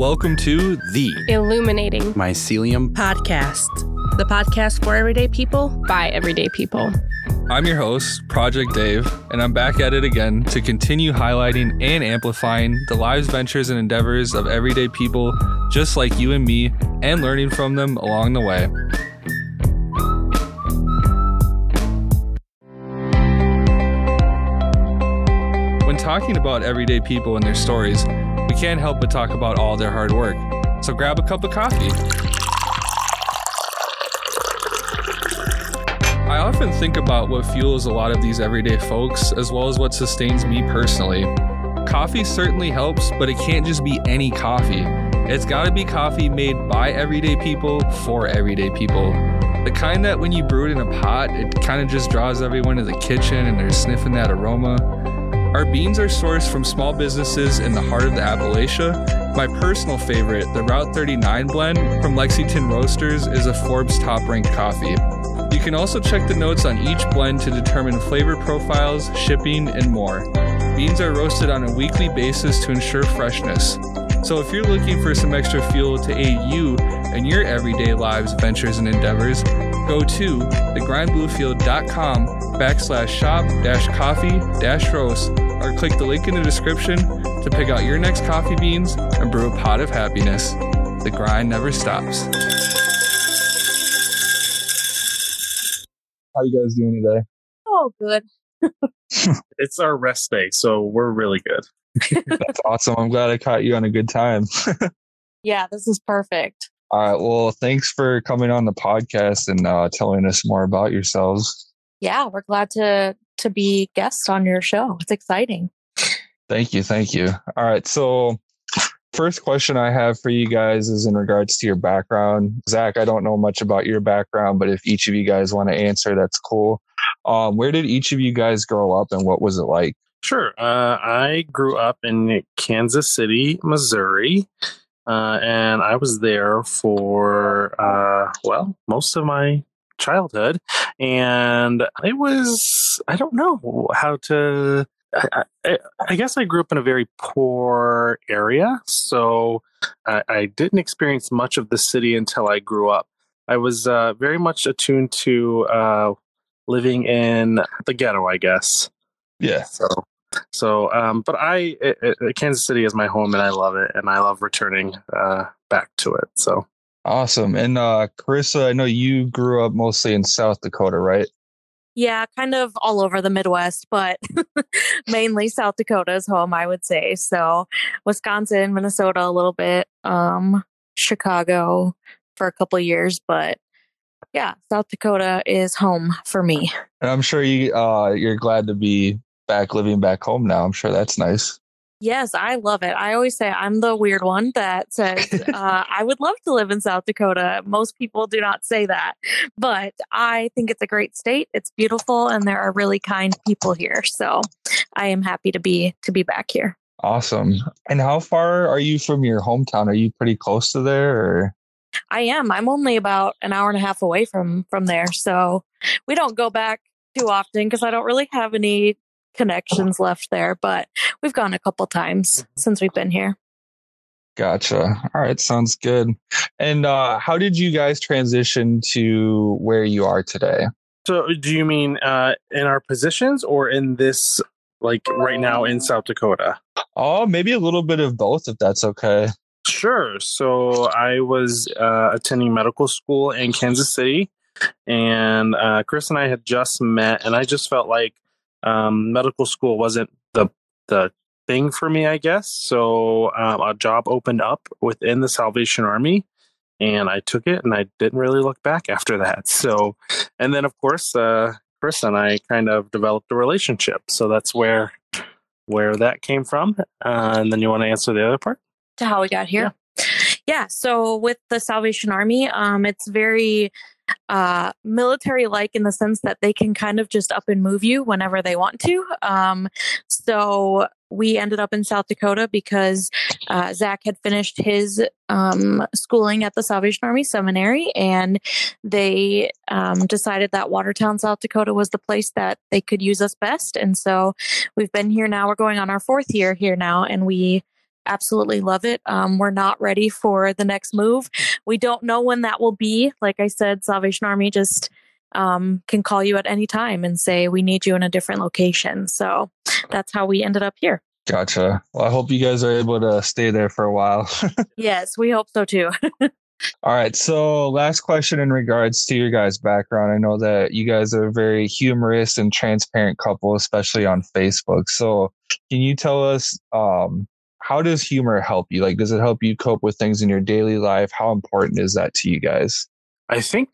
Welcome to the Illuminating Mycelium Podcast, the podcast for everyday people by everyday people. I'm your host, Project Dave, and I'm back at it again to continue highlighting and amplifying the lives, ventures, and endeavors of everyday people just like you and me, and learning from them along the way. When talking about everyday people and their stories, we can't help but talk about all their hard work. So grab a cup of coffee. I often think about what fuels a lot of these everyday folks, as well as what sustains me personally. Coffee certainly helps, but it can't just be any coffee. It's gotta be coffee made by everyday people for everyday people. The kind that when you brew it in a pot, it kind of just draws everyone to the kitchen and they're sniffing that aroma. Our beans are sourced from small businesses in the heart of the Appalachia. My personal favorite, the Route 39 blend from Lexington Roasters, is a Forbes top-ranked coffee. You can also check the notes on each blend to determine flavor profiles, shipping, and more. Beans are roasted on a weekly basis to ensure freshness. So if you're looking for some extra fuel to aid you in your everyday lives, ventures, and endeavors, go to thegrindbluefield.com/shop-coffee-roast or click the link in the description to pick out your next coffee beans and brew a pot of happiness. The grind never stops. How you guys doing today? Oh, good. It's our rest day, so we're really good. That's awesome. I'm glad I caught you on a good time. Yeah, this is perfect. All right. Well, thanks for coming on the podcast and telling us more about yourselves. Yeah, we're glad to be guests on your show. It's exciting. Thank you. Thank you. All right. So first question I have for you guys is in regards to your background. Zach, I don't know much about your background, but if each of you guys want to answer, that's cool. Where did each of you guys grow up and what was it like? Sure. I grew up in Kansas City, Missouri. And I was there for, most of my childhood. And it was, I don't know how to, I guess I grew up in a very poor area. So I didn't experience much of the city until I grew up. I was very much attuned to living in the ghetto, I guess. Yeah. So, but Kansas City is my home and I love it and I love returning back to it. So awesome. And Carissa, I know you grew up mostly in South Dakota, right? Yeah, kind of all over the Midwest, but mainly South Dakota's home, I would say. So Wisconsin, Minnesota, a little bit, Chicago for a couple of years, but yeah, South Dakota is home for me. And I'm sure you're glad to be living back home now. I'm sure that's nice. Yes, I love it. I always say I'm the weird one that says I would love to live in South Dakota. Most people do not say that, but I think it's a great state. It's beautiful, and there are really kind people here. So I am happy to be back here. Awesome. And how far are you from your hometown? Are you pretty close to there? Or? I am. I'm only about an hour and a half away from there. So we don't go back too often because I don't really have any connections left there, but we've gone a couple times since we've been here. Gotcha. All right. Sounds good. And how did you guys transition to where you are today? So do you mean in our positions or in this, like right now in South Dakota? Oh, maybe a little bit of both, if that's okay. Sure. So I was attending medical school in Kansas City, and Chris and I had just met, and I just felt like medical school wasn't the thing for me, I guess. So a job opened up within the Salvation Army, and I took it, and I didn't really look back after that. So, and then of course, Chris and I kind of developed a relationship. So that's where that came from. And then you want to answer the other part? To how we got here. Yeah. So with the Salvation Army, it's very military-like in the sense that they can kind of just up and move you whenever they want to. So we ended up in South Dakota because Zach had finished his schooling at the Salvation Army Seminary, and they decided that Watertown, South Dakota was the place that they could use us best. And so we've been here now. We're going on our fourth year here now, and we absolutely love it. We're not ready for the next move. We don't know when that will be. Like I said, Salvation Army just can call you at any time and say, we need you in a different location. So that's how we ended up here. Gotcha. Well, I hope you guys are able to stay there for a while. Yes, we hope so too. All right. So last question in regards to your guys' background. I know that you guys are a very humorous and transparent couple, especially on Facebook. So can you tell us how does humor help you? Like, does it help you cope with things in your daily life? How important is that to you guys? I think,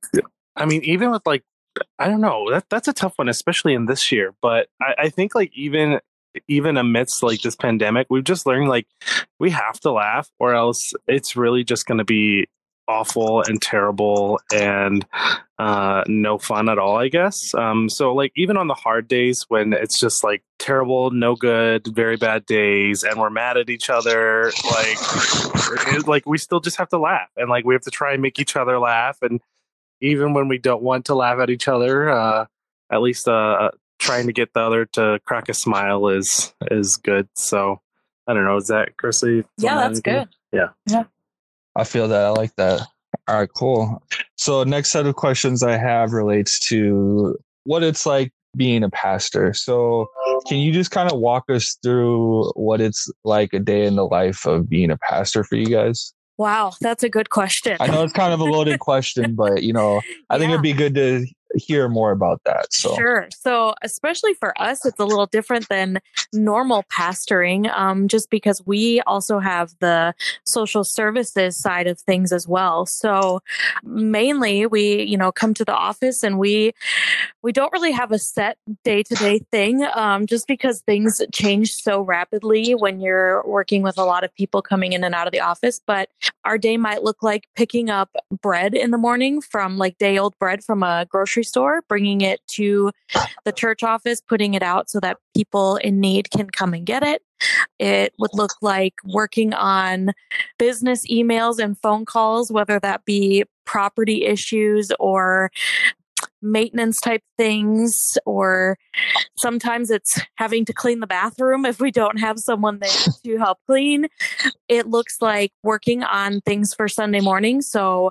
I mean, even with like, I don't know, that's a tough one, especially in this year. But I think like even amidst like this pandemic, we've just learned like we have to laugh or else it's really just going to be awful and terrible and no fun at all, I guess. So like even on the hard days when it's just like terrible, no good, very bad days, and we're mad at each other, like we still just have to laugh, and like we have to try and make each other laugh. And even when we don't want to laugh at each other, at least trying to get the other to crack a smile is good. So I don't know, is that Chrissy? Yeah, that's good. Yeah. I feel that. I like that. All right, cool. So next set of questions I have relates to what it's like being a pastor. So can you just kind of walk us through what it's like a day in the life of being a pastor for you guys? Wow, that's a good question. I know it's kind of a loaded question, but I think it'd be good to hear more about that. So. Sure. So especially for us, it's a little different than normal pastoring, just because we also have the social services side of things as well. So mainly we, come to the office and we don't really have a set day-to-day thing, just because things change so rapidly when you're working with a lot of people coming in and out of the office. But our day might look like picking up bread in the morning from like day-old bread from a grocery store, bringing it to the church office, putting it out so that people in need can come and get it. It would look like working on business emails and phone calls, whether that be property issues or maintenance type things, or sometimes it's having to clean the bathroom if we don't have someone there to help clean. It looks like working on things for Sunday morning. So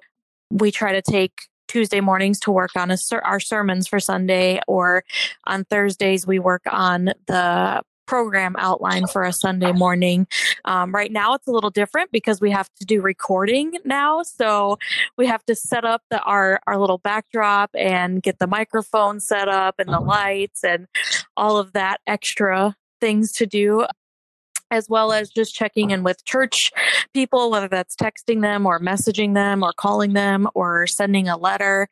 we try to take Tuesday mornings to work on our sermons for Sunday, or on Thursdays, we work on the program outline for a Sunday morning. Right now, it's a little different because we have to do recording now. So we have to set up our little backdrop and get the microphone set up and the lights and all of that extra things to do, as well as just checking in with church people, whether that's texting them or messaging them or calling them or sending a letter.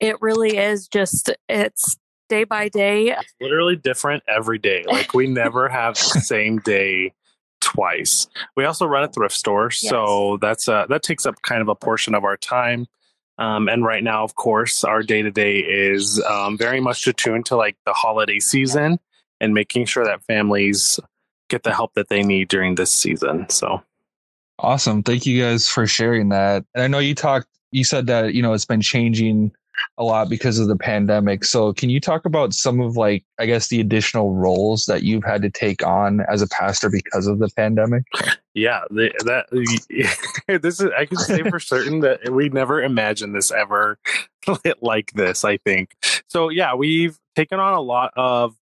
It really is just, it's day by day. It's literally different every day. Like we never have the same day twice. We also run a thrift store. Yes. So that takes up kind of a portion of our time. And right now, of course, our day to day is very much attuned to like the holiday season and making sure that families get the help that they need during this season. So awesome. Thank you guys for sharing that. And I know you said that, it's been changing a lot because of the pandemic. So can you talk about some of like, I guess, the additional roles that you've had to take on as a pastor because of the pandemic? Yeah, this is, I can say for certain that we never imagined this ever like this, I think. So yeah, we've taken on a lot of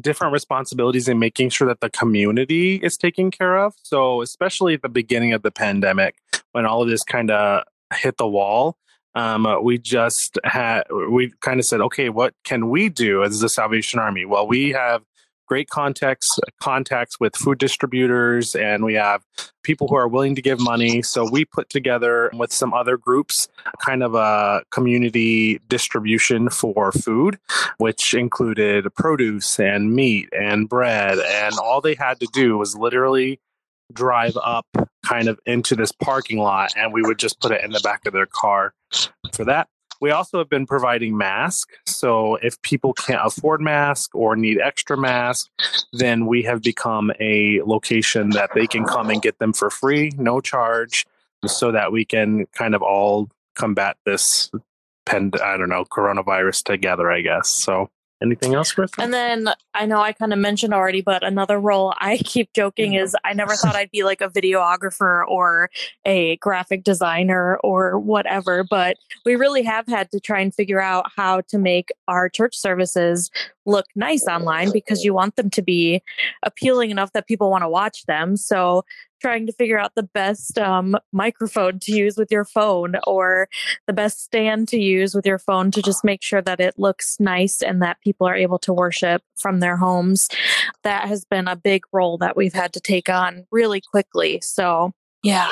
different responsibilities in making sure that the community is taken care of. So especially at the beginning of the pandemic, when all of this kind of hit the wall, we kind of said, okay, what can we do as the Salvation Army? Well, we have great contacts with food distributors, and we have people who are willing to give money. So we put together with some other groups kind of a community distribution for food, which included produce and meat and bread. And all they had to do was literally drive up kind of into this parking lot, and we would just put it in the back of their car for that. We also have been providing masks. So if people can't afford masks or need extra masks, then we have become a location that they can come and get them for free, no charge, so that we can kind of all combat this coronavirus together, I guess. So Anything else, Kristen? And then I know I kind of mentioned already, but another role I keep joking is I never thought I'd be like a videographer or a graphic designer or whatever, but we really have had to try and figure out how to make our church services look nice online, because you want them to be appealing enough that people want to watch them. So trying to figure out the best microphone to use with your phone, or the best stand to use with your phone, to just make sure that it looks nice and that people are able to worship from their homes. That has been a big role that we've had to take on really quickly. So, yeah.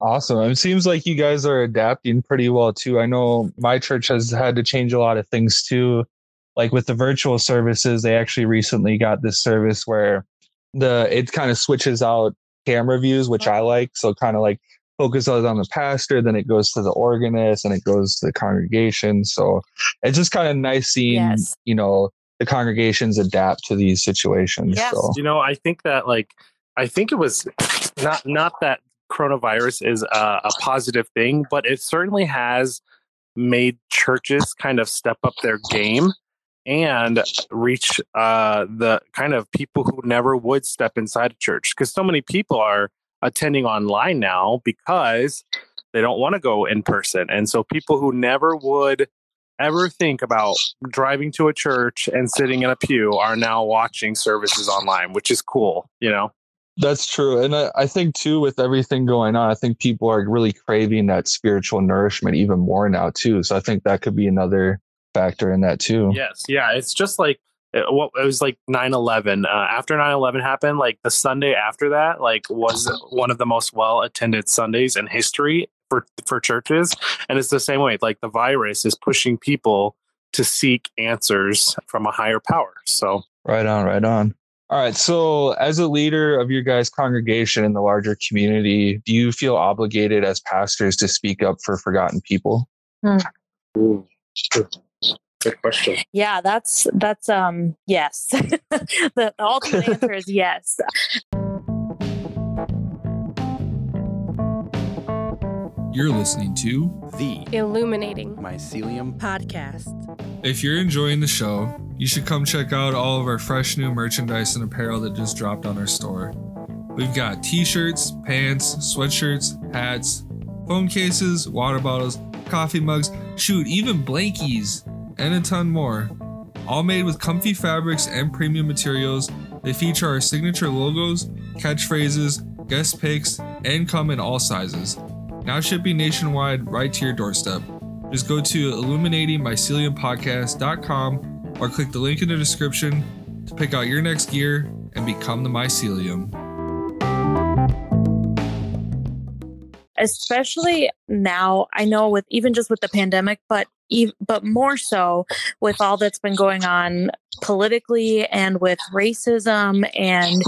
Awesome. It seems like you guys are adapting pretty well too. I know my church has had to change a lot of things too. Like with the virtual services, they actually recently got this service where it kind of switches out camera views, which I like. So kind of like focuses on the pastor, then it goes to the organist, and it goes to the congregation. So it's just kind of nice seeing, you know, the congregations adapt to these situations. Yes. So. You know, I think that I think it was not that coronavirus is a positive thing, but it certainly has made churches kind of step up their game and reach the kind of people who never would step inside a church, because so many people are attending online now because they don't want to go in person. And so people who never would ever think about driving to a church and sitting in a pew are now watching services online, which is cool, you know? That's true. And I think too, with everything going on, I think people are really craving that spiritual nourishment even more now too. So I think that could be another factor in that too. Yes. Yeah. It's just like, it was like 9/11. After 9/11 happened, like the Sunday after that, like was one of the most well attended Sundays in history for churches. And it's the same way, like the virus is pushing people to seek answers from a higher power. So right on. All right. So as a leader of your guys' congregation in the larger community, do you feel obligated as pastors to speak up for forgotten people? Ooh. Good question. Yeah, that's yes. The ultimate answer is yes. You're listening to the Illuminating Mycelium Podcast. If you're enjoying the show, you should come check out all of our fresh new merchandise and apparel that just dropped on our store. We've got t-shirts, pants, sweatshirts, hats, phone cases, water bottles, coffee mugs, shoot, even blankies, and a ton more. All made with comfy fabrics and premium materials. They feature our signature logos, catchphrases, guest picks, and come in all sizes. Now shipping nationwide right to your doorstep. Just go to illuminatingmyceliumpodcast.com or click the link in the description to pick out your next gear and become the mycelium. Especially now, I know with even just with the pandemic, but more so with all that's been going on politically and with racism and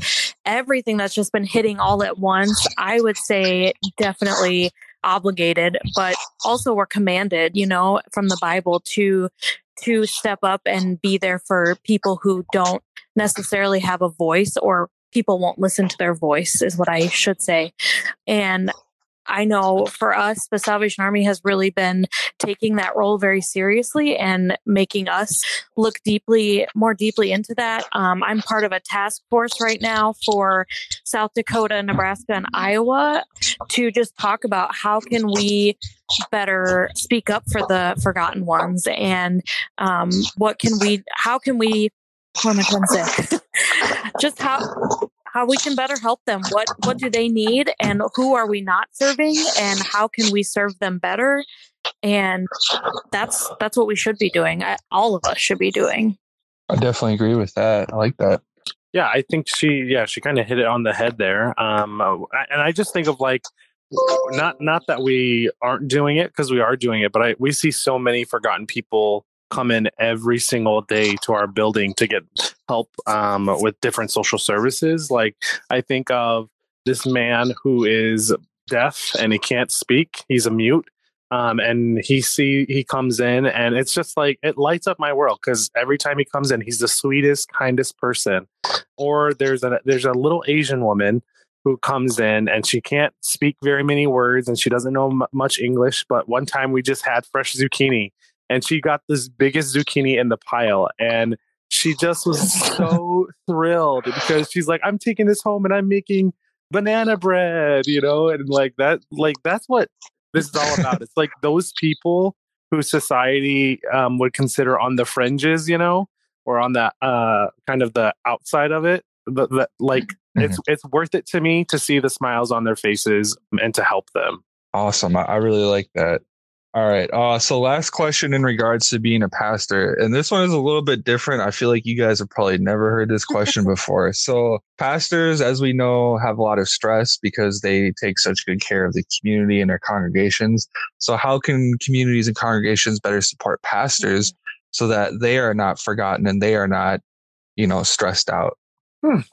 everything that's just been hitting all at once, I would say definitely obligated, but also we're commanded, you know, from the Bible to step up and be there for people who don't necessarily have a voice, or people won't listen to their voice is what I should say. And I know for us, the Salvation Army has really been taking that role very seriously and making us look more deeply into that. I'm part of a task force right now for South Dakota, Nebraska, and Iowa to just talk about how can we better speak up for the forgotten ones, and how we can better help them. What do they need, and who are we not serving, and how can we serve them better? And that's what we should be doing. All of us should be doing. I definitely agree with that. I like that. Yeah, I think she kind of hit it on the head there. And I just think of like, not that we aren't doing it, because we are doing it, but we see so many forgotten people come in every single day to our building to get help with different social services. Like I think of this man who is deaf and he can't speak. He's a mute. And he comes in, and it's just like, it lights up my world, because every time he comes in, he's the sweetest, kindest person. Or there's a little Asian woman who comes in, and she can't speak very many words, and she doesn't know much English. But one time we just had fresh zucchini, and she got this biggest zucchini in the pile. And she just was so thrilled because she's like, I'm taking this home and I'm making banana bread, you know? And like that, like that's what this is all about. It's like those people who society would consider on the fringes, you know, or on the kind of the outside of it. It's worth it to me to see the smiles on their faces and to help them. Awesome. I really like that. All right. So last question in regards to being a pastor, and this one is a little bit different. I feel like you guys have probably never heard this question before. So pastors, as we know, have a lot of stress because they take such good care of the community and their congregations. So how can communities and congregations better support pastors so that they are not forgotten and they are not, you know, stressed out?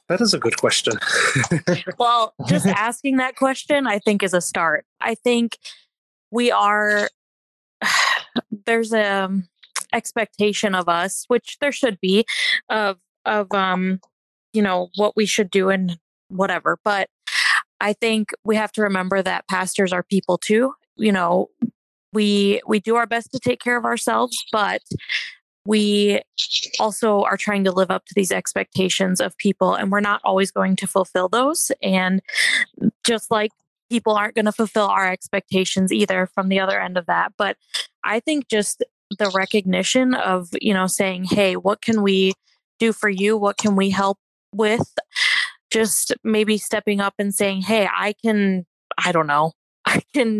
That is a good question. Well, just asking that question, I think, is a start. I think there's an expectation of us, which there should be, of you know, what we should do and whatever. But I think we have to remember that pastors are people too. You know, we do our best to take care of ourselves, but we also are trying to live up to these expectations of people, and we're not always going to fulfill those. And just like people aren't going to fulfill our expectations either from the other end of that. But I think just the recognition of, you know, saying, hey, what can we do for you? What can we help with? Just maybe stepping up and saying, hey, I can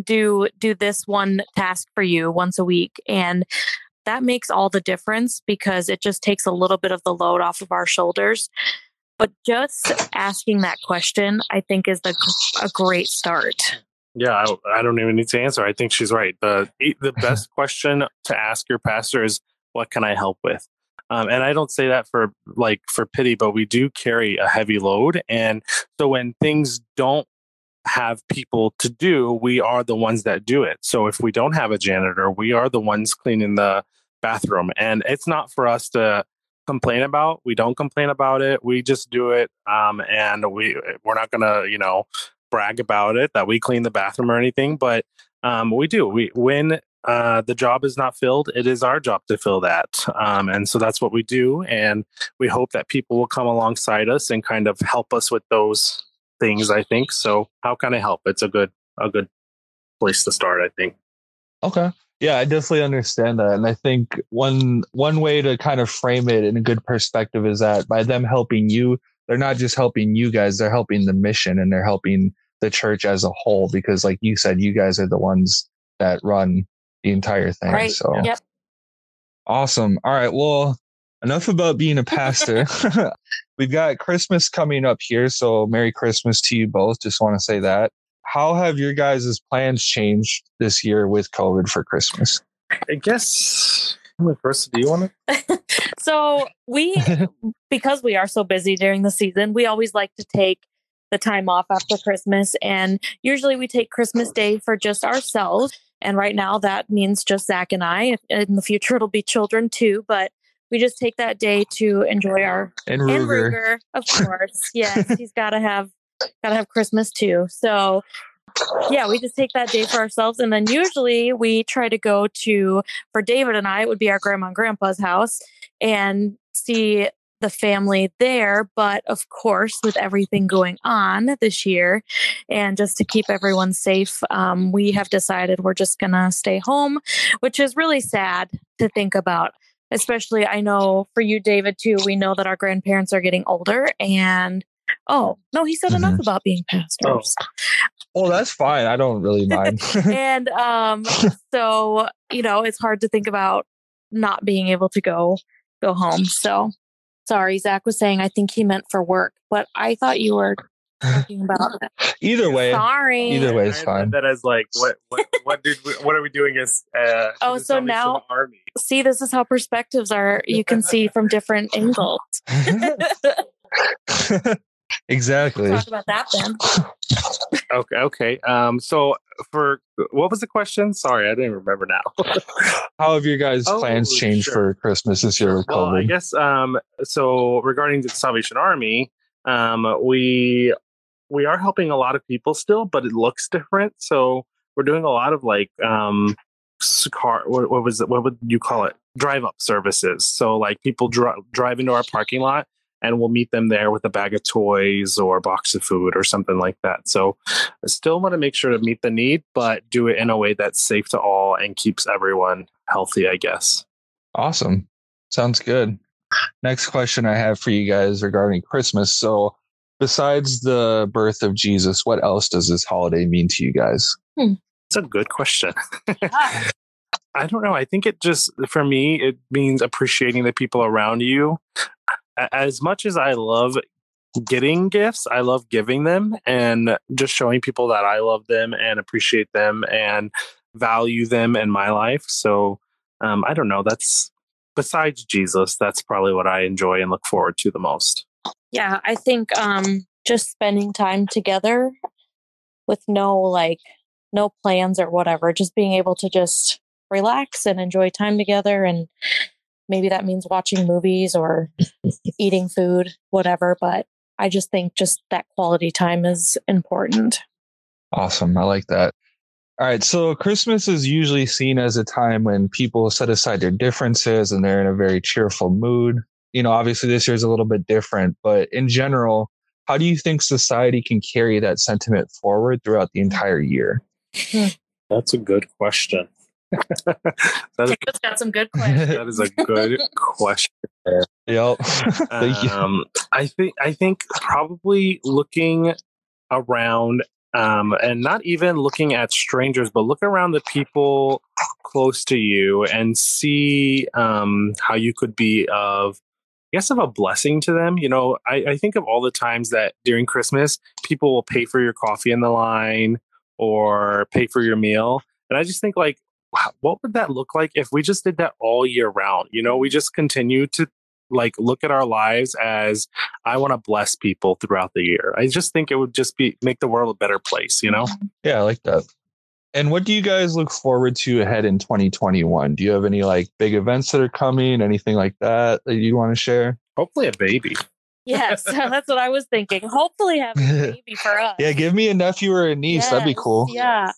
do this one task for you once a week. And that makes all the difference because it just takes a little bit of the load off of our shoulders. But just asking that question, I think, is a great start. Yeah, I don't even need to answer. I think she's right. The best question to ask your pastor is, what can I help with? And I don't say that for pity, but we do carry a heavy load. And so when things don't have people to do, we are the ones that do it. So if we don't have a janitor, we are the ones cleaning the bathroom. And it's not for us to complain about. We don't complain about it. We just do it. And we're not gonna, you know, brag about it that we clean the bathroom or anything, but we do. When the job is not filled, it is our job to fill that. And so that's what we do. And we hope that people will come alongside us and kind of help us with those things, I think. So how can I help? It's a good place to start, I think. Okay. Yeah, I definitely understand that. And I think one way to kind of frame it in a good perspective is that by them helping you, they're not just helping you guys, they're helping the mission and they're helping the church as a whole, because like you said, you guys are the ones that run the entire thing. Right. So yep. Awesome. All right. Well, enough about being a pastor. We've got Christmas coming up here. So Merry Christmas to you both. Just want to say that. How have your guys' plans changed this year with COVID for Christmas? I guess, first, do you want to? So because we are so busy during the season, we always like to take the time off after Christmas. And usually we take Christmas Day for just ourselves. And right now that means just Zach and I. In the future, it'll be children too. But we just take that day to enjoy our... And Ruger, of course. Yes, he's got to have... Gotta have Christmas too. So yeah, we just take that day for ourselves. And then usually we try to go to, for David and I, it would be our grandma and grandpa's house and see the family there. But of course, with everything going on this year and just to keep everyone safe, we have decided we're just going to stay home, which is really sad to think about. Especially, I know for you, David, too, we know that our grandparents are getting older and oh, no, he said enough about being pastors. Oh, that's fine. I don't really mind. And so, you know, it's hard to think about not being able to go home. So sorry, Zach was saying, I think he meant for work, but I thought you were talking about that. Either way. Sorry. Either way is fine. That is like, what are we doing as so now Army? See, this is how perspectives are. You can see from different angles. Exactly. Talk about that then. Okay. So for what was the question? Sorry, I didn't remember now. How have your guys' plans changed for Christmas this year with COVID? Well, I guess so regarding the Salvation Army, we are helping a lot of people still, but it looks different. So we're doing a lot of like car, what was it? What would you call it? Drive up services. So like people drive into our parking lot and we'll meet them there with a bag of toys or a box of food or something like that. So I still want to make sure to meet the need, but do it in a way that's safe to all and keeps everyone healthy, I guess. Awesome. Sounds good. Next question I have for you guys regarding Christmas. So besides the birth of Jesus, what else does this holiday mean to you guys? That's a good question. I don't know. I think it just, for me, it means appreciating the people around you. As much as I love getting gifts, I love giving them and just showing people that I love them and appreciate them and value them in my life. So I don't know. That's besides Jesus, that's probably what I enjoy and look forward to the most. Yeah, I think just spending time together with no plans or whatever, just being able to just relax and enjoy time together. And maybe that means watching movies or eating food, whatever. But I just think just that quality time is important. Awesome. I like that. All right. So Christmas is usually seen as a time when people set aside their differences and they're in a very cheerful mood. You know, obviously this year's a little bit different, but in general, how do you think society can carry that sentiment forward throughout the entire year? That's a good question. Jacob's got some good questions. That is a good question. Yep. Thank you. I think probably looking around and not even looking at strangers, but look around the people close to you and see how you could be of a blessing to them. You know, I think of all the times that during Christmas, people will pay for your coffee in the line or pay for your meal. And I just think like, wow, what would that look like if we just did that all year round? You know, we just continue to like look at our lives as I want to bless people throughout the year. I just think it would just make the world a better place, you know? Yeah, I like that. And what do you guys look forward to ahead in 2021? Do you have any like big events that are coming? Anything like that you want to share? Hopefully a baby. Yes, that's what I was thinking. Hopefully have a baby for us. Yeah, give me a nephew or a niece. Yes, that'd be cool. Yeah,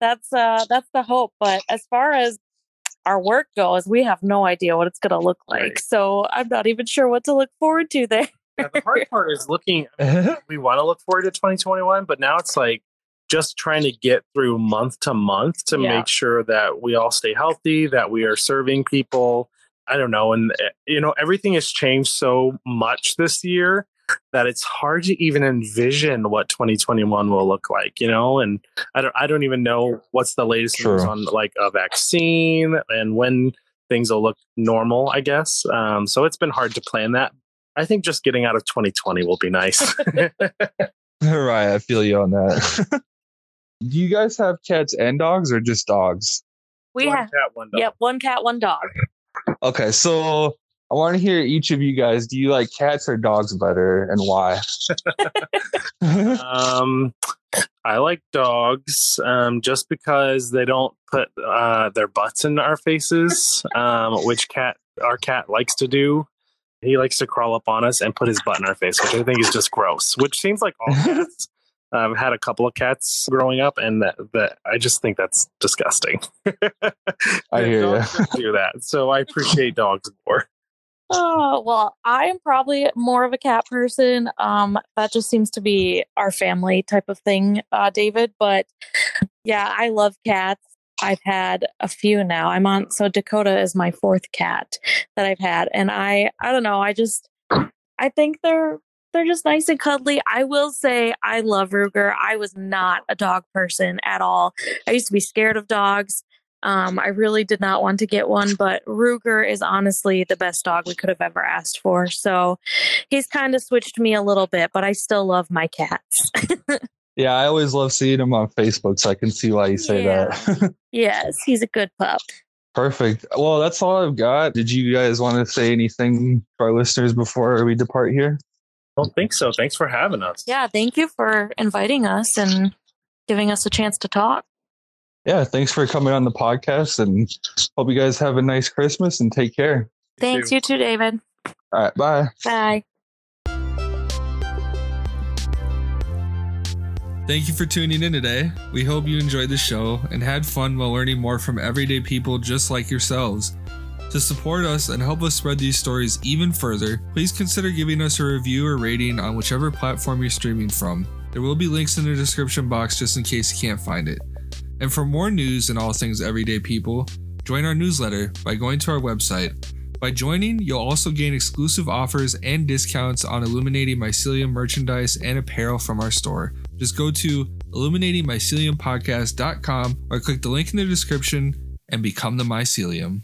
that's the hope. But as far as our work goes, we have no idea what it's going to look like. Right. So I'm not even sure what to look forward to there. Yeah, the hard part is looking. I mean, we want to look forward to 2021, but now it's like, just trying to get through month to month to make sure that we all stay healthy, that we are serving people. I don't know. And, you know, everything has changed so much this year that it's hard to even envision what 2021 will look like, you know, and I don't even know what's the latest news on like a vaccine and when things will look normal, I guess. So it's been hard to plan that. I think just getting out of 2020 will be nice. All right. I feel you on that. Do you guys have cats and dogs or just dogs? We have cat, one dog. Yep, one cat, one dog. Okay, so I want to hear each of you guys. Do you like cats or dogs better, and why? I like dogs just because they don't put their butts in our faces, which our cat likes to do. He likes to crawl up on us and put his butt in our face, which I think is just gross, which seems like all cats. I've had a couple of cats growing up, and that I just think that's disgusting. I hear you. Do that. So I appreciate dogs more. Oh, well, I'm probably more of a cat person. That just seems to be our family type of thing, David. But yeah, I love cats. I've had a few now. So Dakota is my fourth cat that I've had. And I don't know. I think they're just nice and cuddly. I will say I love Ruger. I was not a dog person at all. I used to be scared of dogs. I really did not want to get one, but Ruger is honestly the best dog we could have ever asked for. So he's kind of switched me a little bit, but I still love my cats. Yeah, I always love seeing him on Facebook, so I can see why you say that. Yes, he's a good pup. Perfect. Well, that's all I've got. Did you guys want to say anything to our listeners before we depart here? I don't think so. Thanks for having us. Yeah, thank you for inviting us and giving us a chance to talk. Yeah, thanks for coming on the podcast, and hope you guys have a nice Christmas and take care. Thanks. You too, David. All right, bye. Bye. Thank you for tuning in today. We hope you enjoyed the show and had fun while learning more from everyday people just like yourselves. To support us and help us spread these stories even further, please consider giving us a review or rating on whichever platform you're streaming from. There will be links in the description box just in case you can't find it. And for more news and all things everyday people, join our newsletter by going to our website. By joining, you'll also gain exclusive offers and discounts on Illuminating Mycelium merchandise and apparel from our store. Just go to illuminatingmyceliumpodcast.com or click the link in the description and become the Mycelium.